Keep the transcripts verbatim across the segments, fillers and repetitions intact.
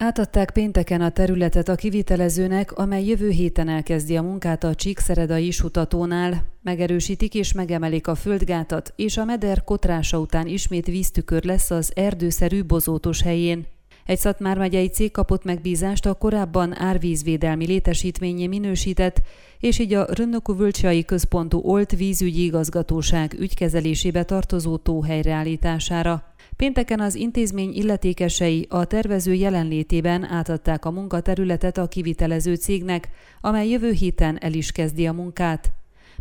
Átadták pénteken a területet a kivitelezőnek, amely jövő héten elkezdi a munkát a csíkszeredai sutatónál. Megerősítik és megemelik a földgátat, és a meder kotrása után ismét víztükör lesz az erdőszerű bozótos helyén. Egy szatmármegyei cég kapott megbízást a korábban árvízvédelmi létesítményé minősített, és így a Rönnökú Völcsiai Központú Olt Vízügyi Igazgatóság ügykezelésébe tartozó tó helyreállítására. Pénteken az intézmény illetékesei a tervező jelenlétében átadták a munkaterületet a kivitelező cégnek, amely jövő héten el is kezdi a munkát.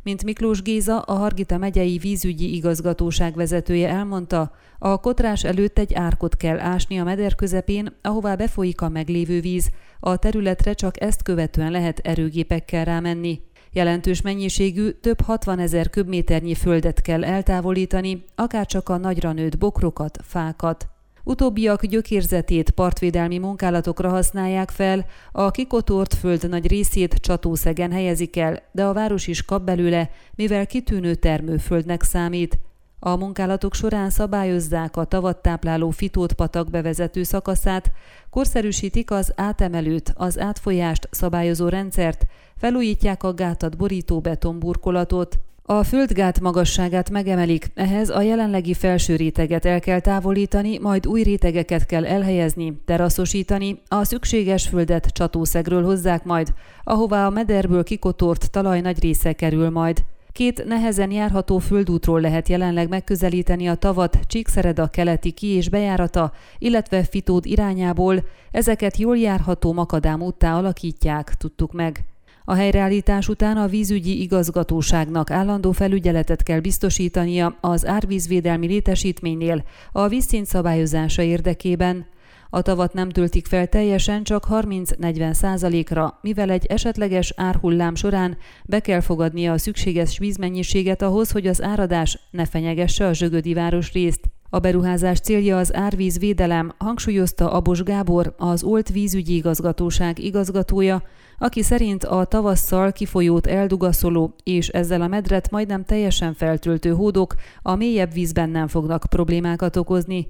Mint Miklós Géza, a Hargita megyei vízügyi igazgatóság vezetője elmondta, a kotrás előtt egy árkot kell ásni a meder közepén, ahová befolyik a meglévő víz, a területre csak ezt követően lehet erőgépekkel rámenni. Jelentős mennyiségű, több hatvanezer köbméternyi földet kell eltávolítani, akárcsak a nagyra nőtt bokrokat, fákat. Utóbbiak gyökérzetét partvédelmi munkálatokra használják fel, a kikotort föld nagy részét Csatószegen helyezik el, de a város is kap belőle, mivel kitűnő termőföldnek számít. A munkálatok során szabályozzák a tavat tápláló fitótpatak bevezető szakaszát, korszerűsítik az átemelőt, az átfolyást szabályozó rendszert, felújítják a gátat borító betonburkolatot. A földgát magasságát megemelik, ehhez a jelenlegi felső réteget el kell távolítani, majd új rétegeket kell elhelyezni, teraszosítani, a szükséges földet Csatószegről hozzák majd, ahová a mederből kikotort talaj nagy része kerül majd. Két nehezen járható földútról lehet jelenleg megközelíteni a tavat Csíkszereda keleti ki- és bejárata, illetve Fitód irányából, ezeket jól járható makadám úttá alakítják, tudtuk meg. A helyreállítás után a vízügyi igazgatóságnak állandó felügyeletet kell biztosítania az árvízvédelmi létesítménynél a vízszint szabályozása érdekében. A tavat nem töltik fel teljesen, csak harminc-negyven százalékra, mivel egy esetleges árhullám során be kell fogadnia a szükséges vízmennyiséget ahhoz, hogy az áradás ne fenyegesse a zsögödi városrészt. A beruházás célja az árvízvédelem, hangsúlyozta Abos Gábor, az Olt Vízügyi Igazgatóság igazgatója, aki szerint a tavasszal kifolyót eldugaszoló és ezzel a medret majdnem teljesen feltöltő hódok a mélyebb vízben nem fognak problémákat okozni.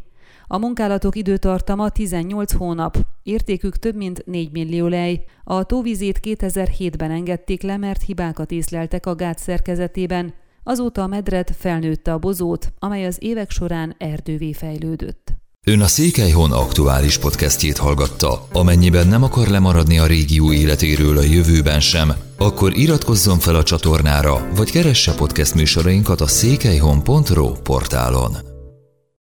A munkálatok időtartama tizennyolc hónap, értékük több mint négy millió lej. A tóvizét kétezer-hétben engedték le, mert hibákat észleltek a gát szerkezetében. Azóta a medret felnőtte a bozót, amely az évek során erdővé fejlődött. Ön a Székelyhon aktuális podcastjét hallgatta. Amennyiben nem akar lemaradni a régió életéről a jövőben sem, akkor iratkozzon fel a csatornára, vagy keresse podcast műsorainkat a székelyhon pont ro portálon.